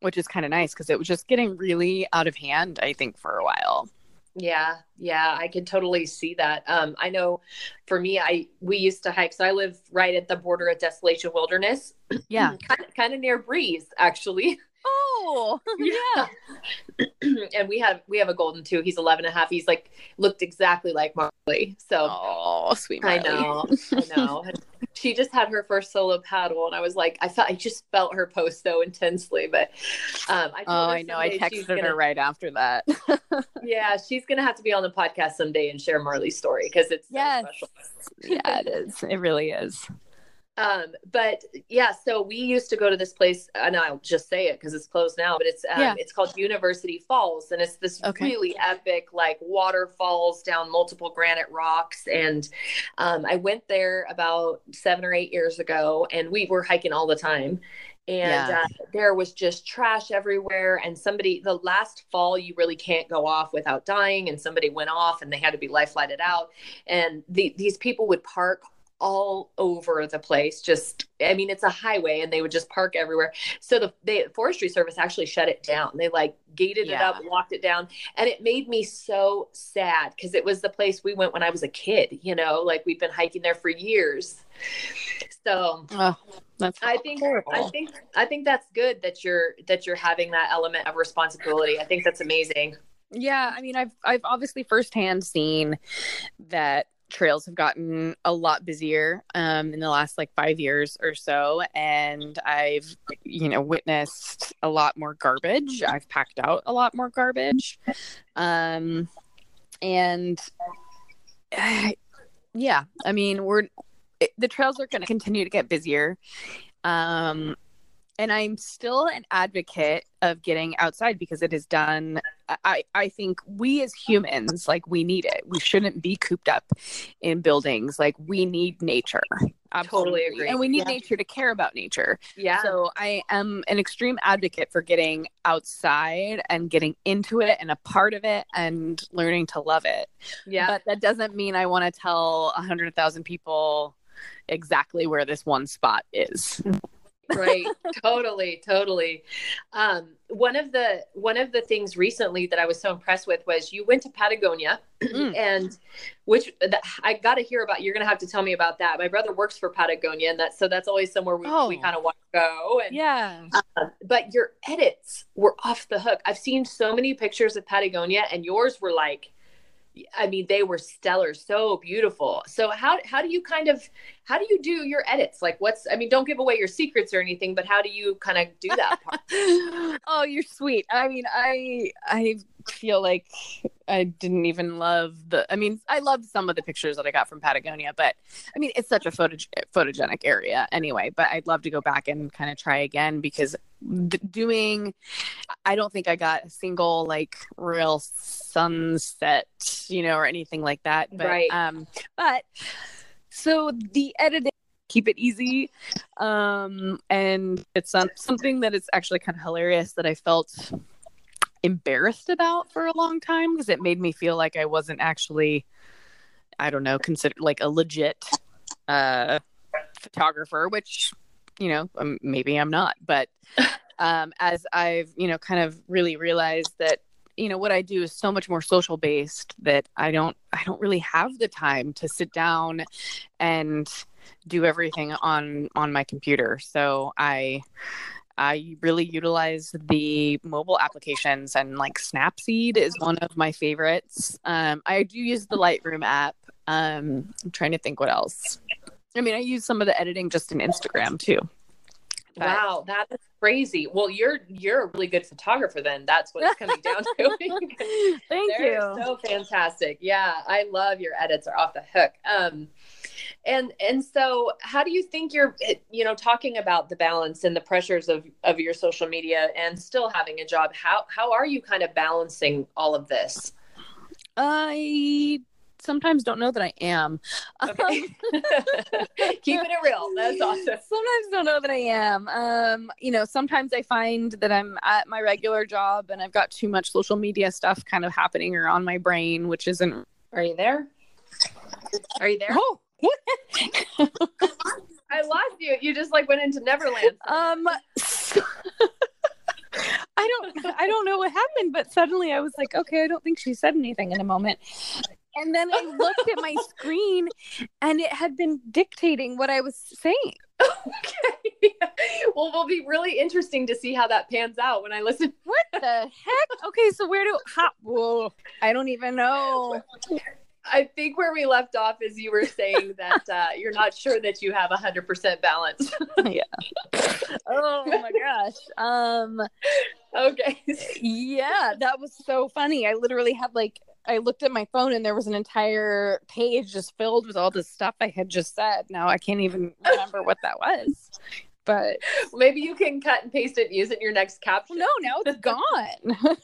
which is kind of nice because it was just getting really out of hand, I think, for a while. Yeah. Yeah. I could totally see that. I know for me, we used to hike. So I live right at the border of Desolation Wilderness. Yeah. kind of near Breeze, actually. Oh yeah. And we have a golden too. He's 11 and a half. He's like, looked exactly like Marley. So, oh, sweet Marley. I know. She just had her first solo paddle, and I was like, I just felt her post so intensely, but I texted her right after that. Yeah, she's gonna have to be on the podcast someday and share Marley's story because it's so special. Yeah, it is. It really is. But yeah, so we used to go to this place, and I'll just say it cause it's closed now, but it's called University Falls, and it's this really epic, like waterfalls down multiple granite rocks. And, I went there about 7 or 8 years ago, and we were hiking all the time. And there was just trash everywhere. And the last fall, you really can't go off without dying. And somebody went off, and they had to be life lighted out. And these people would park all over the place. Just, I mean, it's a highway and they would just park everywhere. So the Forestry Service actually shut it down. They like gated it up, locked it down. And it made me so sad because it was the place we went when I was a kid, you know, like we've been hiking there for years. So that's horrible. I think that's good that you're having that element of responsibility. I think that's amazing. Yeah. I mean, I've obviously firsthand seen that trails have gotten a lot busier in the last like 5 years or so, and I've witnessed a lot more garbage. I've packed out a lot more garbage, and I mean the trails are going to continue to get busier, and I'm still an advocate of getting outside because it is done. I think we as humans, like, we need it. We shouldn't be cooped up in buildings. Like, we need nature. Absolutely. Totally agree. And we need nature to care about nature. Yeah. So I am an extreme advocate for getting outside and getting into it and a part of it and learning to love it. Yeah. But that doesn't mean I want to tell 100,000 people exactly where this one spot is. Right. Totally. One of the things recently that I was so impressed with was you went to Patagonia, and I got to hear about, you're going to have to tell me about that. My brother works for Patagonia, and so that's always somewhere we kind of want to go. And, but your edits were off the hook. I've seen so many pictures of Patagonia, and yours were like, I mean, they were stellar, so beautiful. So how do you do your edits? Like don't give away your secrets or anything, but how do you kind of do that part? Oh, you're sweet. I mean, I feel like I didn't even love I loved some of the pictures that I got from Patagonia, but I mean, it's such a photogenic area anyway, but I'd love to go back and kind of try again because I don't think I got a single like real sunset, or anything like that. But, right. But so the editing, keep it easy. And it's something that is actually kind of hilarious that I felt embarrassed about for a long time because it made me feel like I wasn't actually, considered like a legit photographer, which, maybe I'm not. But as I've, kind of really realized that, what I do is so much more social based that I don't really have the time to sit down and do everything on my computer. So I really utilize the mobile applications, and like Snapseed is one of my favorites. I do use the Lightroom app. I'm trying to think what else. I mean, I use some of the editing just in Instagram too. But, wow, that's crazy. Well, you're a really good photographer then. That's what it's coming down to. Thank you. So fantastic. Yeah, I love your edits are off the hook. And so how do you think you're, talking about the balance and the pressures of your social media and still having a job, how are you kind of balancing all of this? I sometimes don't know that I am. Okay. Keeping it real. That's awesome. Sometimes don't know that I am. Sometimes I find that I'm at my regular job and I've got too much social media stuff kind of happening or on my brain, which isn't. Are you there? Oh, what? I lost you. You just like went into Neverland. I don't know what happened, but suddenly I was like, okay, I don't think she said anything in a moment. And then I looked at my screen and it had been dictating what I was saying. Okay. Well, it'll be really interesting to see how that pans out when I listen. What the heck? Okay. So whoa, I don't even know. I think where we left off is you were saying that you're not sure that you have 100% balance. Yeah. Oh my gosh. Okay. Yeah, that was so funny. I literally had I looked at my phone and there was an entire page just filled with all this stuff I had just said. Now I can't even remember what that was. But maybe you can cut and paste it and use it in your next caption. No, now it's gone. Oh, no.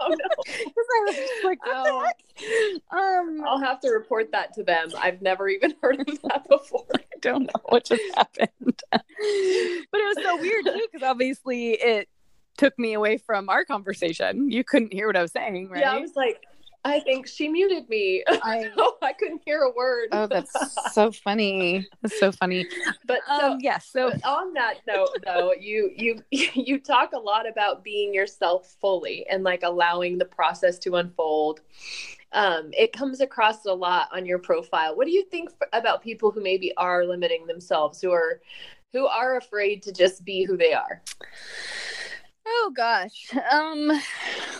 I was just like, what the heck? I'll have to report that to them. I've never even heard of that before. I don't know what just happened. But it was so weird, too, because obviously it took me away from our conversation. You couldn't hear what I was saying, right? Yeah, I was like... I think she muted me. I couldn't hear a word. Oh, that's so funny. That's so funny. But yes. Yeah, so on that note, though, you talk a lot about being yourself fully and like allowing the process to unfold. It comes across a lot on your profile. What do you think about people who maybe are limiting themselves, who are afraid to just be who they are? Oh gosh.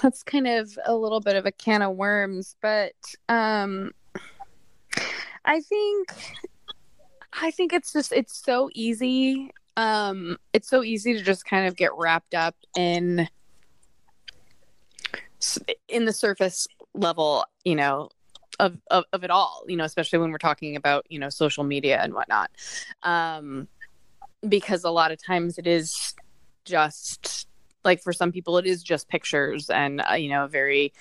That's kind of a little bit of a can of worms, but I think it's so easy. It's so easy to just kind of get wrapped up in the surface level, you know, of it all, you know, especially when we're talking about, you know, social media and whatnot. Because a lot of times it is just like, for some people, it is just pictures and, you know, very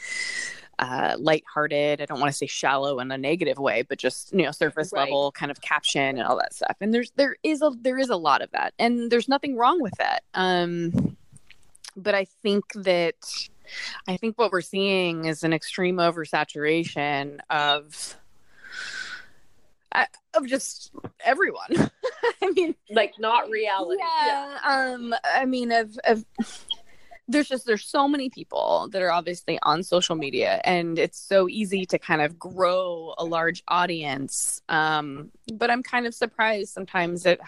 lighthearted. I don't want to say shallow in a negative way, but just, you know, surface level kind of caption and all that stuff. And there is a lot of that, and there's nothing wrong with that. But I think what we're seeing is an extreme oversaturation of just everyone. I mean, like, not reality. Yeah. I mean, there's so many people that are obviously on social media, and it's so easy to kind of grow a large audience. But I'm kind of surprised sometimes at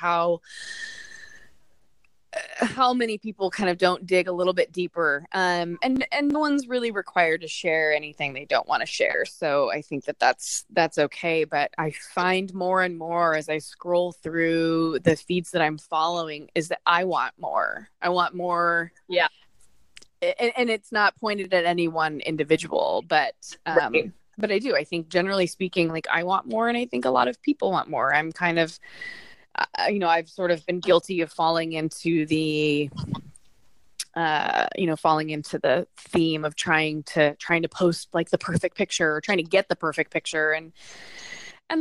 how many people kind of don't dig a little bit deeper. And no one's really required to share anything they don't want to share. So I think that's okay. But I find more and more as I scroll through the feeds that I'm following is that I want more. Yeah. And it's not pointed at any one individual, but I do. I think generally speaking, like, I want more, and I think a lot of people want more. I'm kind of, you know, I've sort of been guilty of falling into the, theme of trying to post like the perfect picture, or trying to get the perfect picture. And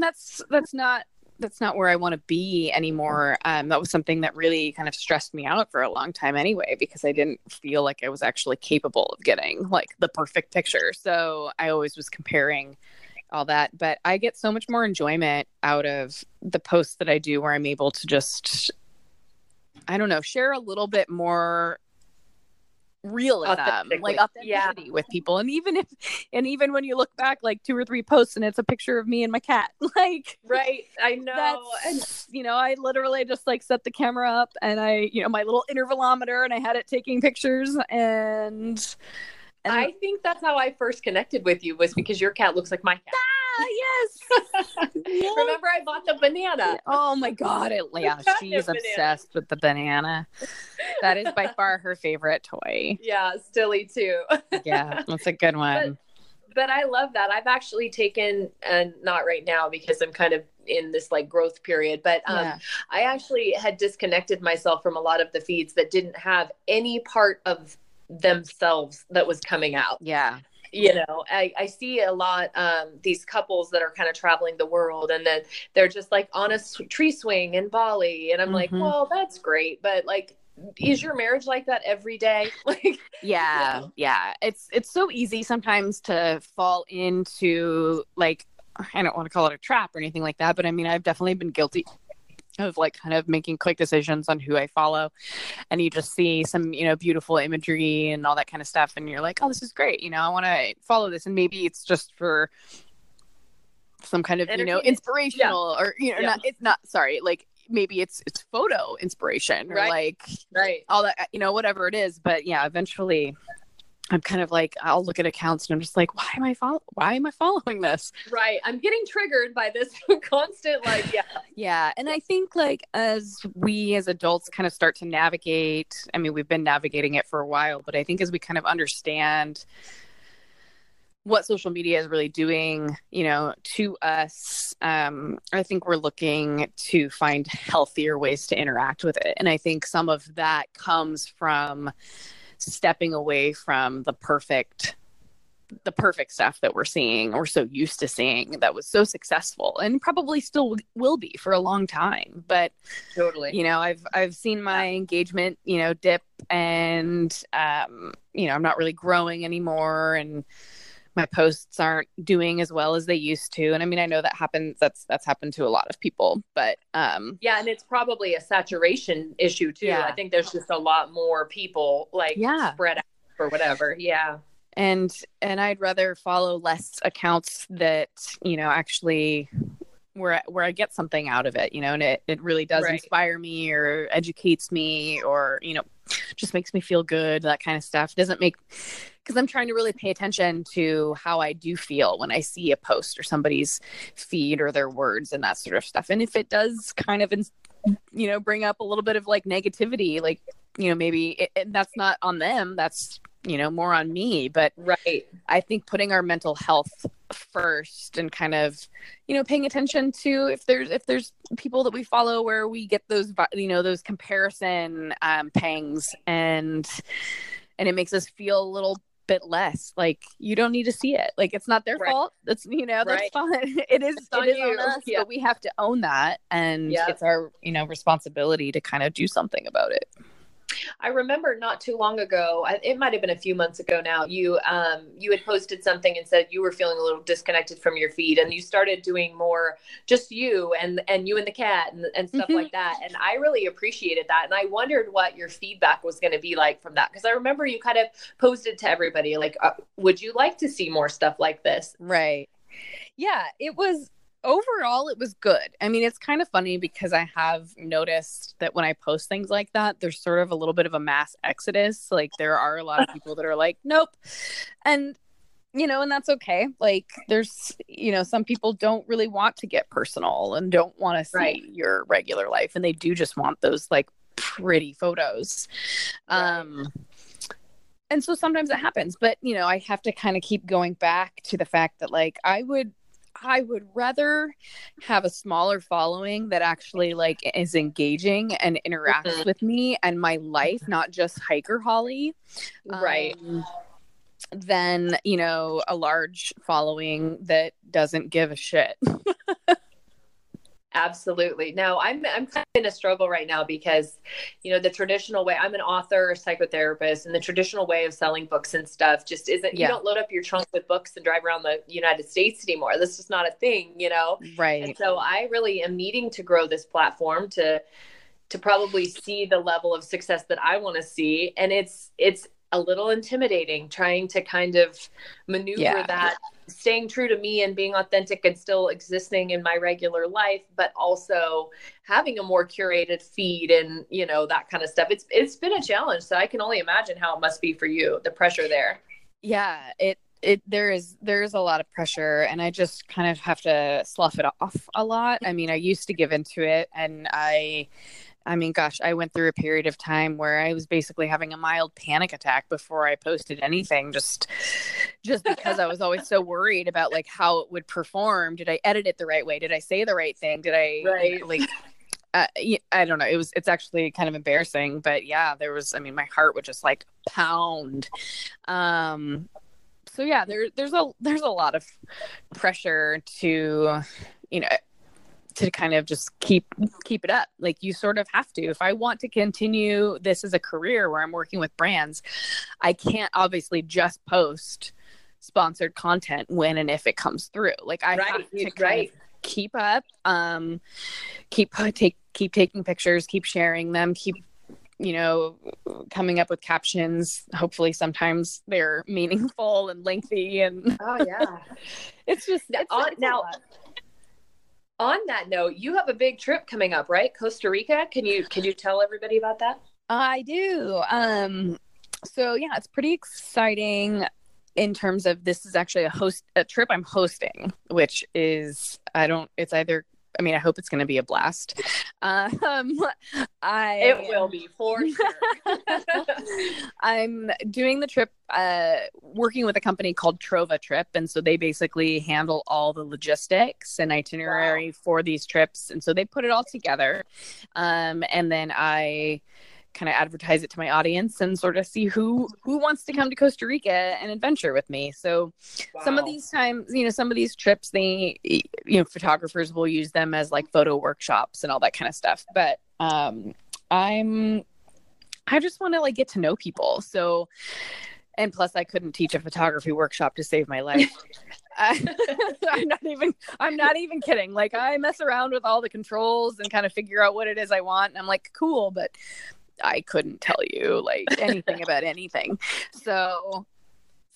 that's not where I want to be anymore. That was something that really kind of stressed me out for a long time anyway, because I didn't feel like I was actually capable of getting like the perfect picture. So I always was comparing all that, but I get so much more enjoyment out of the posts that I do where I'm able to just, I don't know, share a little bit more realism, like authenticity with people. And even when you look back like 2 or 3 posts and it's a picture of me and my cat, like, right. I know. You know, I literally just like set the camera up and I, you know, my little intervalometer, and I had it taking pictures, and I think that's how I first connected with you, was because your cat looks like my cat. Ah, yes. Yes. Remember, I bought the banana. Oh my God. Yeah, she's obsessed with the banana. That is by far her favorite toy. Yeah, Stilly too. Yeah, that's a good one. But I love that. I've actually taken, and not right now because I'm kind of in this like growth period, but I actually had disconnected myself from a lot of the feeds that didn't have any part of themselves that was coming out. Yeah. You know, I see a lot, these couples that are kind of traveling the world, and then they're just like on a tree swing in Bali. And I'm like, well, that's great. But like, is your marriage like that every day? Like, yeah. You know? Yeah. It's so easy sometimes to fall into like, I don't want to call it a trap or anything like that, but I mean, I've definitely been guilty of like kind of making quick decisions on who I follow, and you just see some, you know, beautiful imagery and all that kind of stuff, and you're like, oh, this is great, you know, I want to follow this. And maybe it's just for some kind of, you know, inspirational or, you know, not, it's not, sorry, like maybe it's photo inspiration, or like all that, you know, whatever it is. But yeah, eventually I'm kind of like, I'll look at accounts and I'm just like, why am I following this? Right. I'm getting triggered by this constant, like, yeah. And I think like, as we as adults kind of start to navigate, I mean, we've been navigating it for a while, but I think as we kind of understand what social media is really doing, you know, to us, I think we're looking to find healthier ways to interact with it. And I think some of that comes from stepping away from the perfect stuff that we're seeing, or so used to seeing, that was so successful and probably still will be for a long time. But totally, you know, I've seen my engagement, you know, dip, and you know, I'm not really growing anymore, and my posts aren't doing as well as they used to. And I mean, I know that happens. That's happened to a lot of people, but yeah. And it's probably a saturation issue too. Yeah. I think there's just a lot more people like spread out or whatever. Yeah. And I'd rather follow less accounts that, you know, actually where I get something out of it, you know, and it really does inspire me or educates me or, you know, just makes me feel good, that kind of stuff. Doesn't make, because I'm trying to really pay attention to how I do feel when I see a post or somebody's feed or their words and that sort of stuff. And if it does kind of, you know, bring up a little bit of like negativity, like, you know, maybe and that's not on them, that's, you know, more on me, but I think putting our mental health first and kind of, you know, paying attention to if there's people that we follow where we get those, you know, those comparison pangs and it makes us feel a little bit less like you don't need to see it. Like it's not their fault. That's, you know, that's fine. It is on us, but we have to own that. And it's our, you know, responsibility to kind of do something about it. I remember not too long ago, it might've been a few months ago now, you had posted something and said you were feeling a little disconnected from your feed, and you started doing more just you and you and the cat and stuff like that. And I really appreciated that. And I wondered what your feedback was going to be like from that. Cause I remember you kind of posted to everybody, like, would you like to see more stuff like this? Right. Yeah, overall, it was good. I mean, it's kind of funny because I have noticed that when I post things like that, there's sort of a little bit of a mass exodus. Like there are a lot of people that are like, nope. And, you know, and that's okay. Like there's, you know, some people don't really want to get personal and don't want to see your regular life. And they do just want those like pretty photos. And so sometimes it happens, but you know, I have to kind of keep going back to the fact that like, I would rather have a smaller following that actually like is engaging and interacts with me and my life, not just Hiker Holly. Than, you know, a large following that doesn't give a shit. Absolutely. No, I'm kind of in a struggle right now because, you know, the traditional way, I'm an author, psychotherapist, and the traditional way of selling books and stuff just isn't, you don't load up your trunk with books and drive around the United States anymore. This is not a thing, you know? Right. And so I really am needing to grow this platform to probably see the level of success that I want to see. And it's a little intimidating trying to kind of maneuver that. Staying true to me and being authentic and still existing in my regular life, but also having a more curated feed and, you know, that kind of stuff. It's been a challenge. So I can only imagine how it must be for you, the pressure there. Yeah, there is a lot of pressure, and I just kind of have to slough it off a lot. I mean, I used to give into it, and I mean, gosh, I went through a period of time where I was basically having a mild panic attack before I posted anything, just because I was always so worried about like how it would perform. Did I edit it the right way? Did I say the right thing? Did I like, I don't know. It's actually kind of embarrassing, but yeah, there was, I mean, my heart would just like pound. So yeah, there's a lot of pressure to, you know, to kind of just keep it up. Like you sort of have to, if I want to continue this as a career where I'm working with brands, I can't obviously just post sponsored content when and if it comes through. Like I have to kind of keep up, keep taking pictures, keep sharing them, keep, you know, coming up with captions. Hopefully sometimes they're meaningful and lengthy and it's just now. On that note, you have a big trip coming up, right? Costa Rica. Can you tell everybody about that? I do. So yeah, it's pretty exciting in terms of this is actually a trip I'm hosting, which is, I hope it's going to be a blast. It will be for sure. I'm doing the trip, working with a company called Trova Trip. And so they basically handle all the logistics and itinerary for these trips. And so they put it all together. And then I kind of advertise it to my audience and sort of see who wants to come to Costa Rica and adventure with me. So some of these times, you know, some of these trips, they, you know, photographers will use them as like photo workshops and all that kind of stuff. But I just want to like get to know people. So And plus, I couldn't teach a photography workshop to save my life. I'm not even kidding. Like, I mess around with all the controls and kind of figure out what it is I want. And I'm like, cool, but I couldn't tell you like anything about anything. So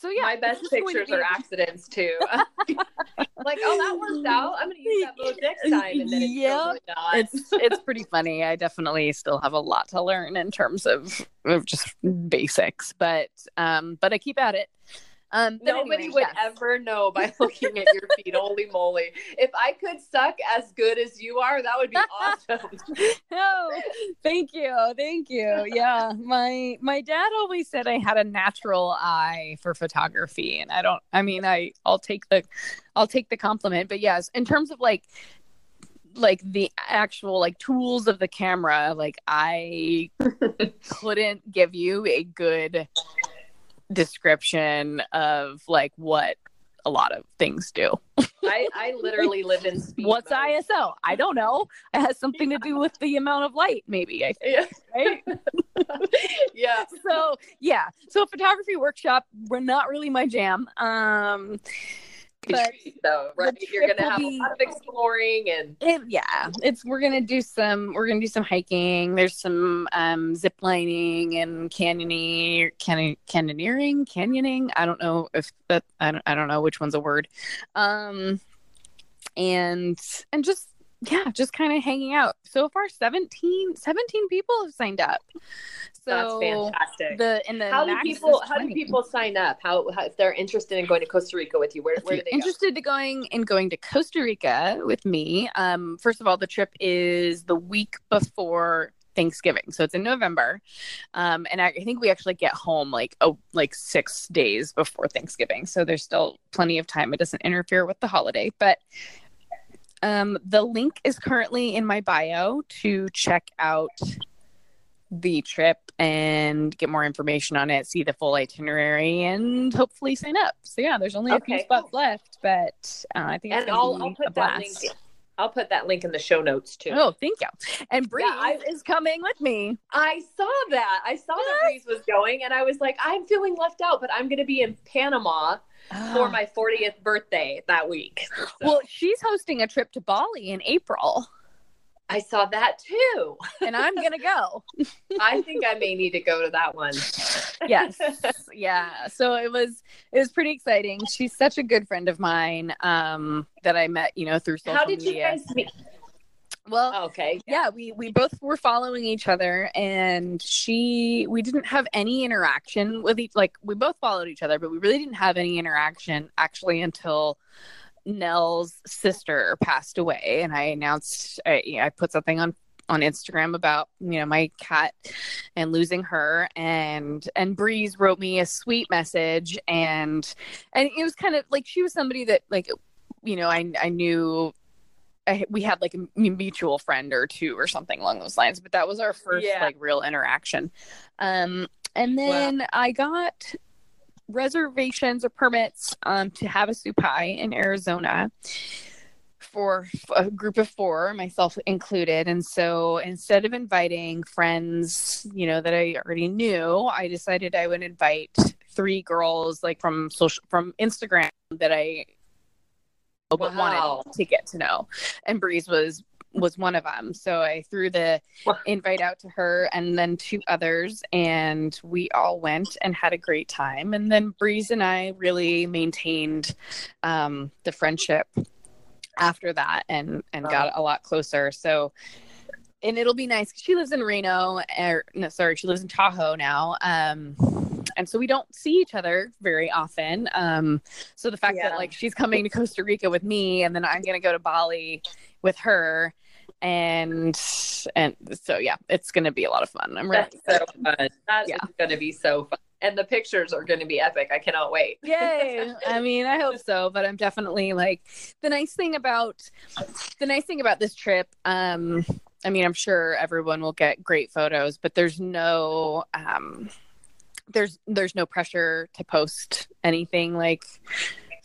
yeah, my best pictures are accidents too. Like, oh, that worked out. I'm gonna use that mode next time, and then it's totally not. It's pretty funny. I definitely still have a lot to learn in terms of just basics, but I keep at it. Nobody would ever know by looking at your feet. Holy moly. If I could suck as good as you are, that would be awesome. No, thank you. Yeah. My dad always said I had a natural eye for photography, and I'll take the compliment, but yes, in terms of like the actual like tools of the camera, like I couldn't give you a good description of like what a lot of things do. I literally live in speed what's mode. ISO? I don't know. It has something to do with the amount of light, maybe. I think, right? Yeah. So photography workshop were not really my jam. But so, right? You're gonna have a lot of exploring and we're gonna do some hiking. There's some zip lining and canyoneering. I don't know which one's a word. And just kind of hanging out. So far, 17 people have signed up. So that's fantastic. How do people sign up? How if they're interested in going to Costa Rica with you? Where do they interested go? in going to Costa Rica with me? First of all, the trip is the week before Thanksgiving, so it's in November, and I think we actually get home like 6 days before Thanksgiving. So there's still plenty of time. It doesn't interfere with the holiday, but. The link is currently in my bio to check out the trip and get more information on it, see the full itinerary, and hopefully sign up. So yeah, there's only a few spots left, but I think it's going to be a blast. I'll put that link in the show notes too. Oh, thank you. And Breeze is coming with me. I saw that. I saw that Breeze was going, and I was like, I'm feeling left out, but I'm going to be in Panama for my 40th birthday that week. So. Well, she's hosting a trip to Bali in April. I saw that too. And I'm going to go. I think I may need to go to that one. Yes. Yeah. So it was pretty exciting. She's such a good friend of mine that I met, through social media. How did you guys meet? Well, okay. Yeah, we both were following each other, and we didn't have any interaction with we both followed each other, but we really didn't have any interaction actually until Nell's sister passed away, and I announced, I put something on Instagram about, my cat and losing her, and Breeze wrote me a sweet message, and it was kind of like, she was somebody that I knew. We had like a mutual friend or two or something along those lines, but that was our first real interaction. And then I got reservations or permits to have a Supai in Arizona for a group of four, myself included. And so instead of inviting friends, that I already knew, I decided I would invite three girls from Instagram that I but wanted to get to know, and Breeze was one of them. So I threw the invite out to her and then two others, and we all went and had a great time. And then Breeze and I really maintained the friendship after that, and got a lot closer. So, and it'll be nice. She lives in she lives in Tahoe now. And so we don't see each other very often. So the fact that she's coming to Costa Rica with me, and then I'm going to go to Bali with her. And so, it's going to be a lot of fun. I'm really excited. So fun. That is going to be so fun. And the pictures are going to be epic. I cannot wait. Yay. I mean, I hope so, but I'm definitely the nice thing about this trip, I mean, I'm sure everyone will get great photos, but there's no, there's no pressure to post anything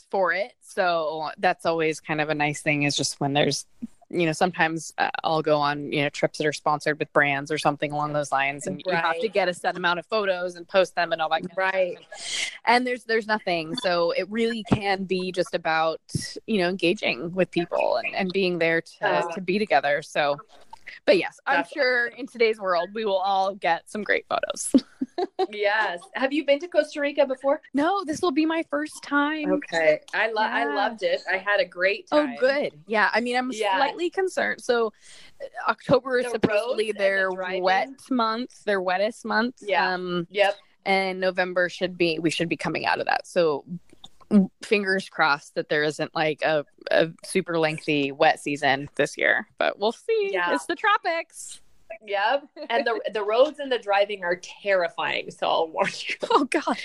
for it. So that's always kind of a nice thing, is just when there's you know, sometimes I'll go on, you know, trips that are sponsored with brands or something along those lines. And you have to get a set amount of photos and post them and all that. Kind of stuff. And there's nothing. So it really can be just about, you know, engaging with people and being there to be together. So, but yes, I'm sure in today's world, we will all get some great photos. Yes. Have you been to Costa Rica before? No, this will be my first time. Okay. I loved it. I had a great time. Oh, good. Yeah. I mean, I'm slightly concerned. So October is supposedly their wet month, their wettest month. Yeah. And November we should be coming out of that. So fingers crossed that there isn't like a super lengthy wet season this year, but we'll see. Yeah. It's the tropics. Yep. And the roads and the driving are terrifying. So I'll warn you. Oh God.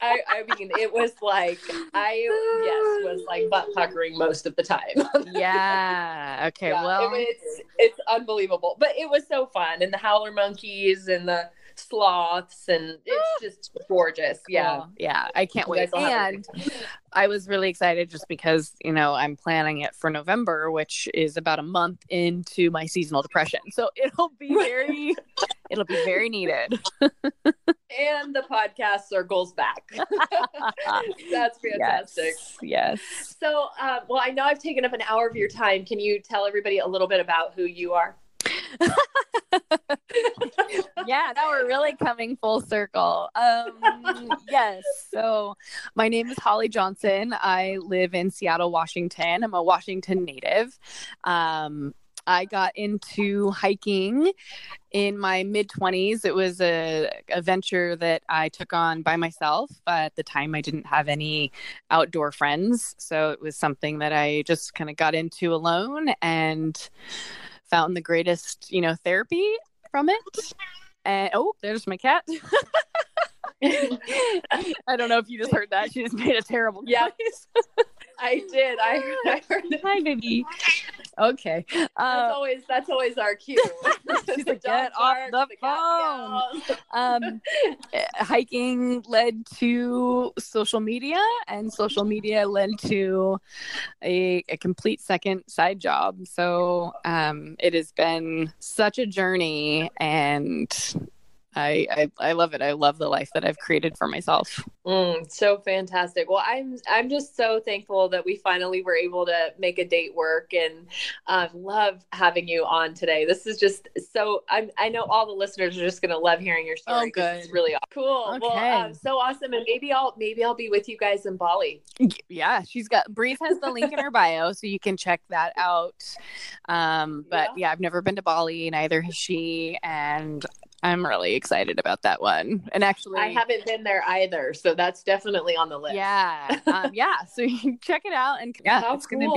I mean, it was like, was like butt puckering most of the time. Yeah. Okay. Yeah, well, it's unbelievable, but it was so fun. And the howler monkeys and the sloths, and it's just gorgeous. Cool. Yeah. Yeah. I can't wait. And I was really excited just because, you know, I'm planning it for November, which is about a month into my seasonal depression. So it'll be very needed. And the podcast circles back. That's fantastic. Yes. So, well, I know I've taken up an hour of your time. Can you tell everybody a little bit about who you are? Yeah, now we're really coming full circle. Yes. So my name is Holly Johnson. I live in Seattle, Washington. I'm a Washington native. I got into hiking in my mid-20s. It was a venture that I took on by myself. At the time, I didn't have any outdoor friends. So it was something that I just kind of got into alone and found the greatest, you know, therapy from it. And oh, there's my cat. I don't know if you just heard that. She just made a terrible noise. Yeah, I did. I heard it. Hi, baby. Okay. That's always our cue. She's like, get off the phone. Hiking led to social media, and social media led to a complete second side job. So it has been such a journey, and I love it. I love the life that I've created for myself. So fantastic. Well, I'm just so thankful that we finally were able to make a date work, and love having you on today. This is just so, I know all the listeners are just going to love hearing your story. Oh, good. It's really awesome. Cool. Okay. Well, so awesome. And maybe I'll be with you guys in Bali. Yeah. Breeze has the link in her bio, so you can check that out. But yeah, I've never been to Bali, neither has she, and I'm really excited about that one. And actually, I haven't been there either. So that's definitely on the list. Yeah. Yeah. So you can check it out. And yeah, it's going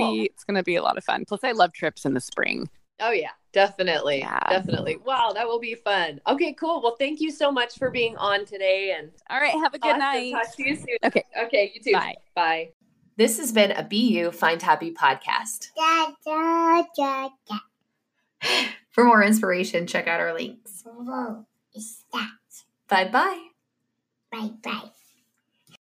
to be a lot of fun. Plus, I love trips in the spring. Oh, yeah. Definitely. Yeah. Definitely. Wow. That will be fun. Okay, cool. Well, thank you so much for being on today. And all right. Have a good night. Talk to you soon. Okay. Okay. You too. Bye. Bye. This has been a BU Find Happy podcast. Da, da, da, da. For more inspiration, check out our links. Whoa, is that? Bye-bye. Bye-bye.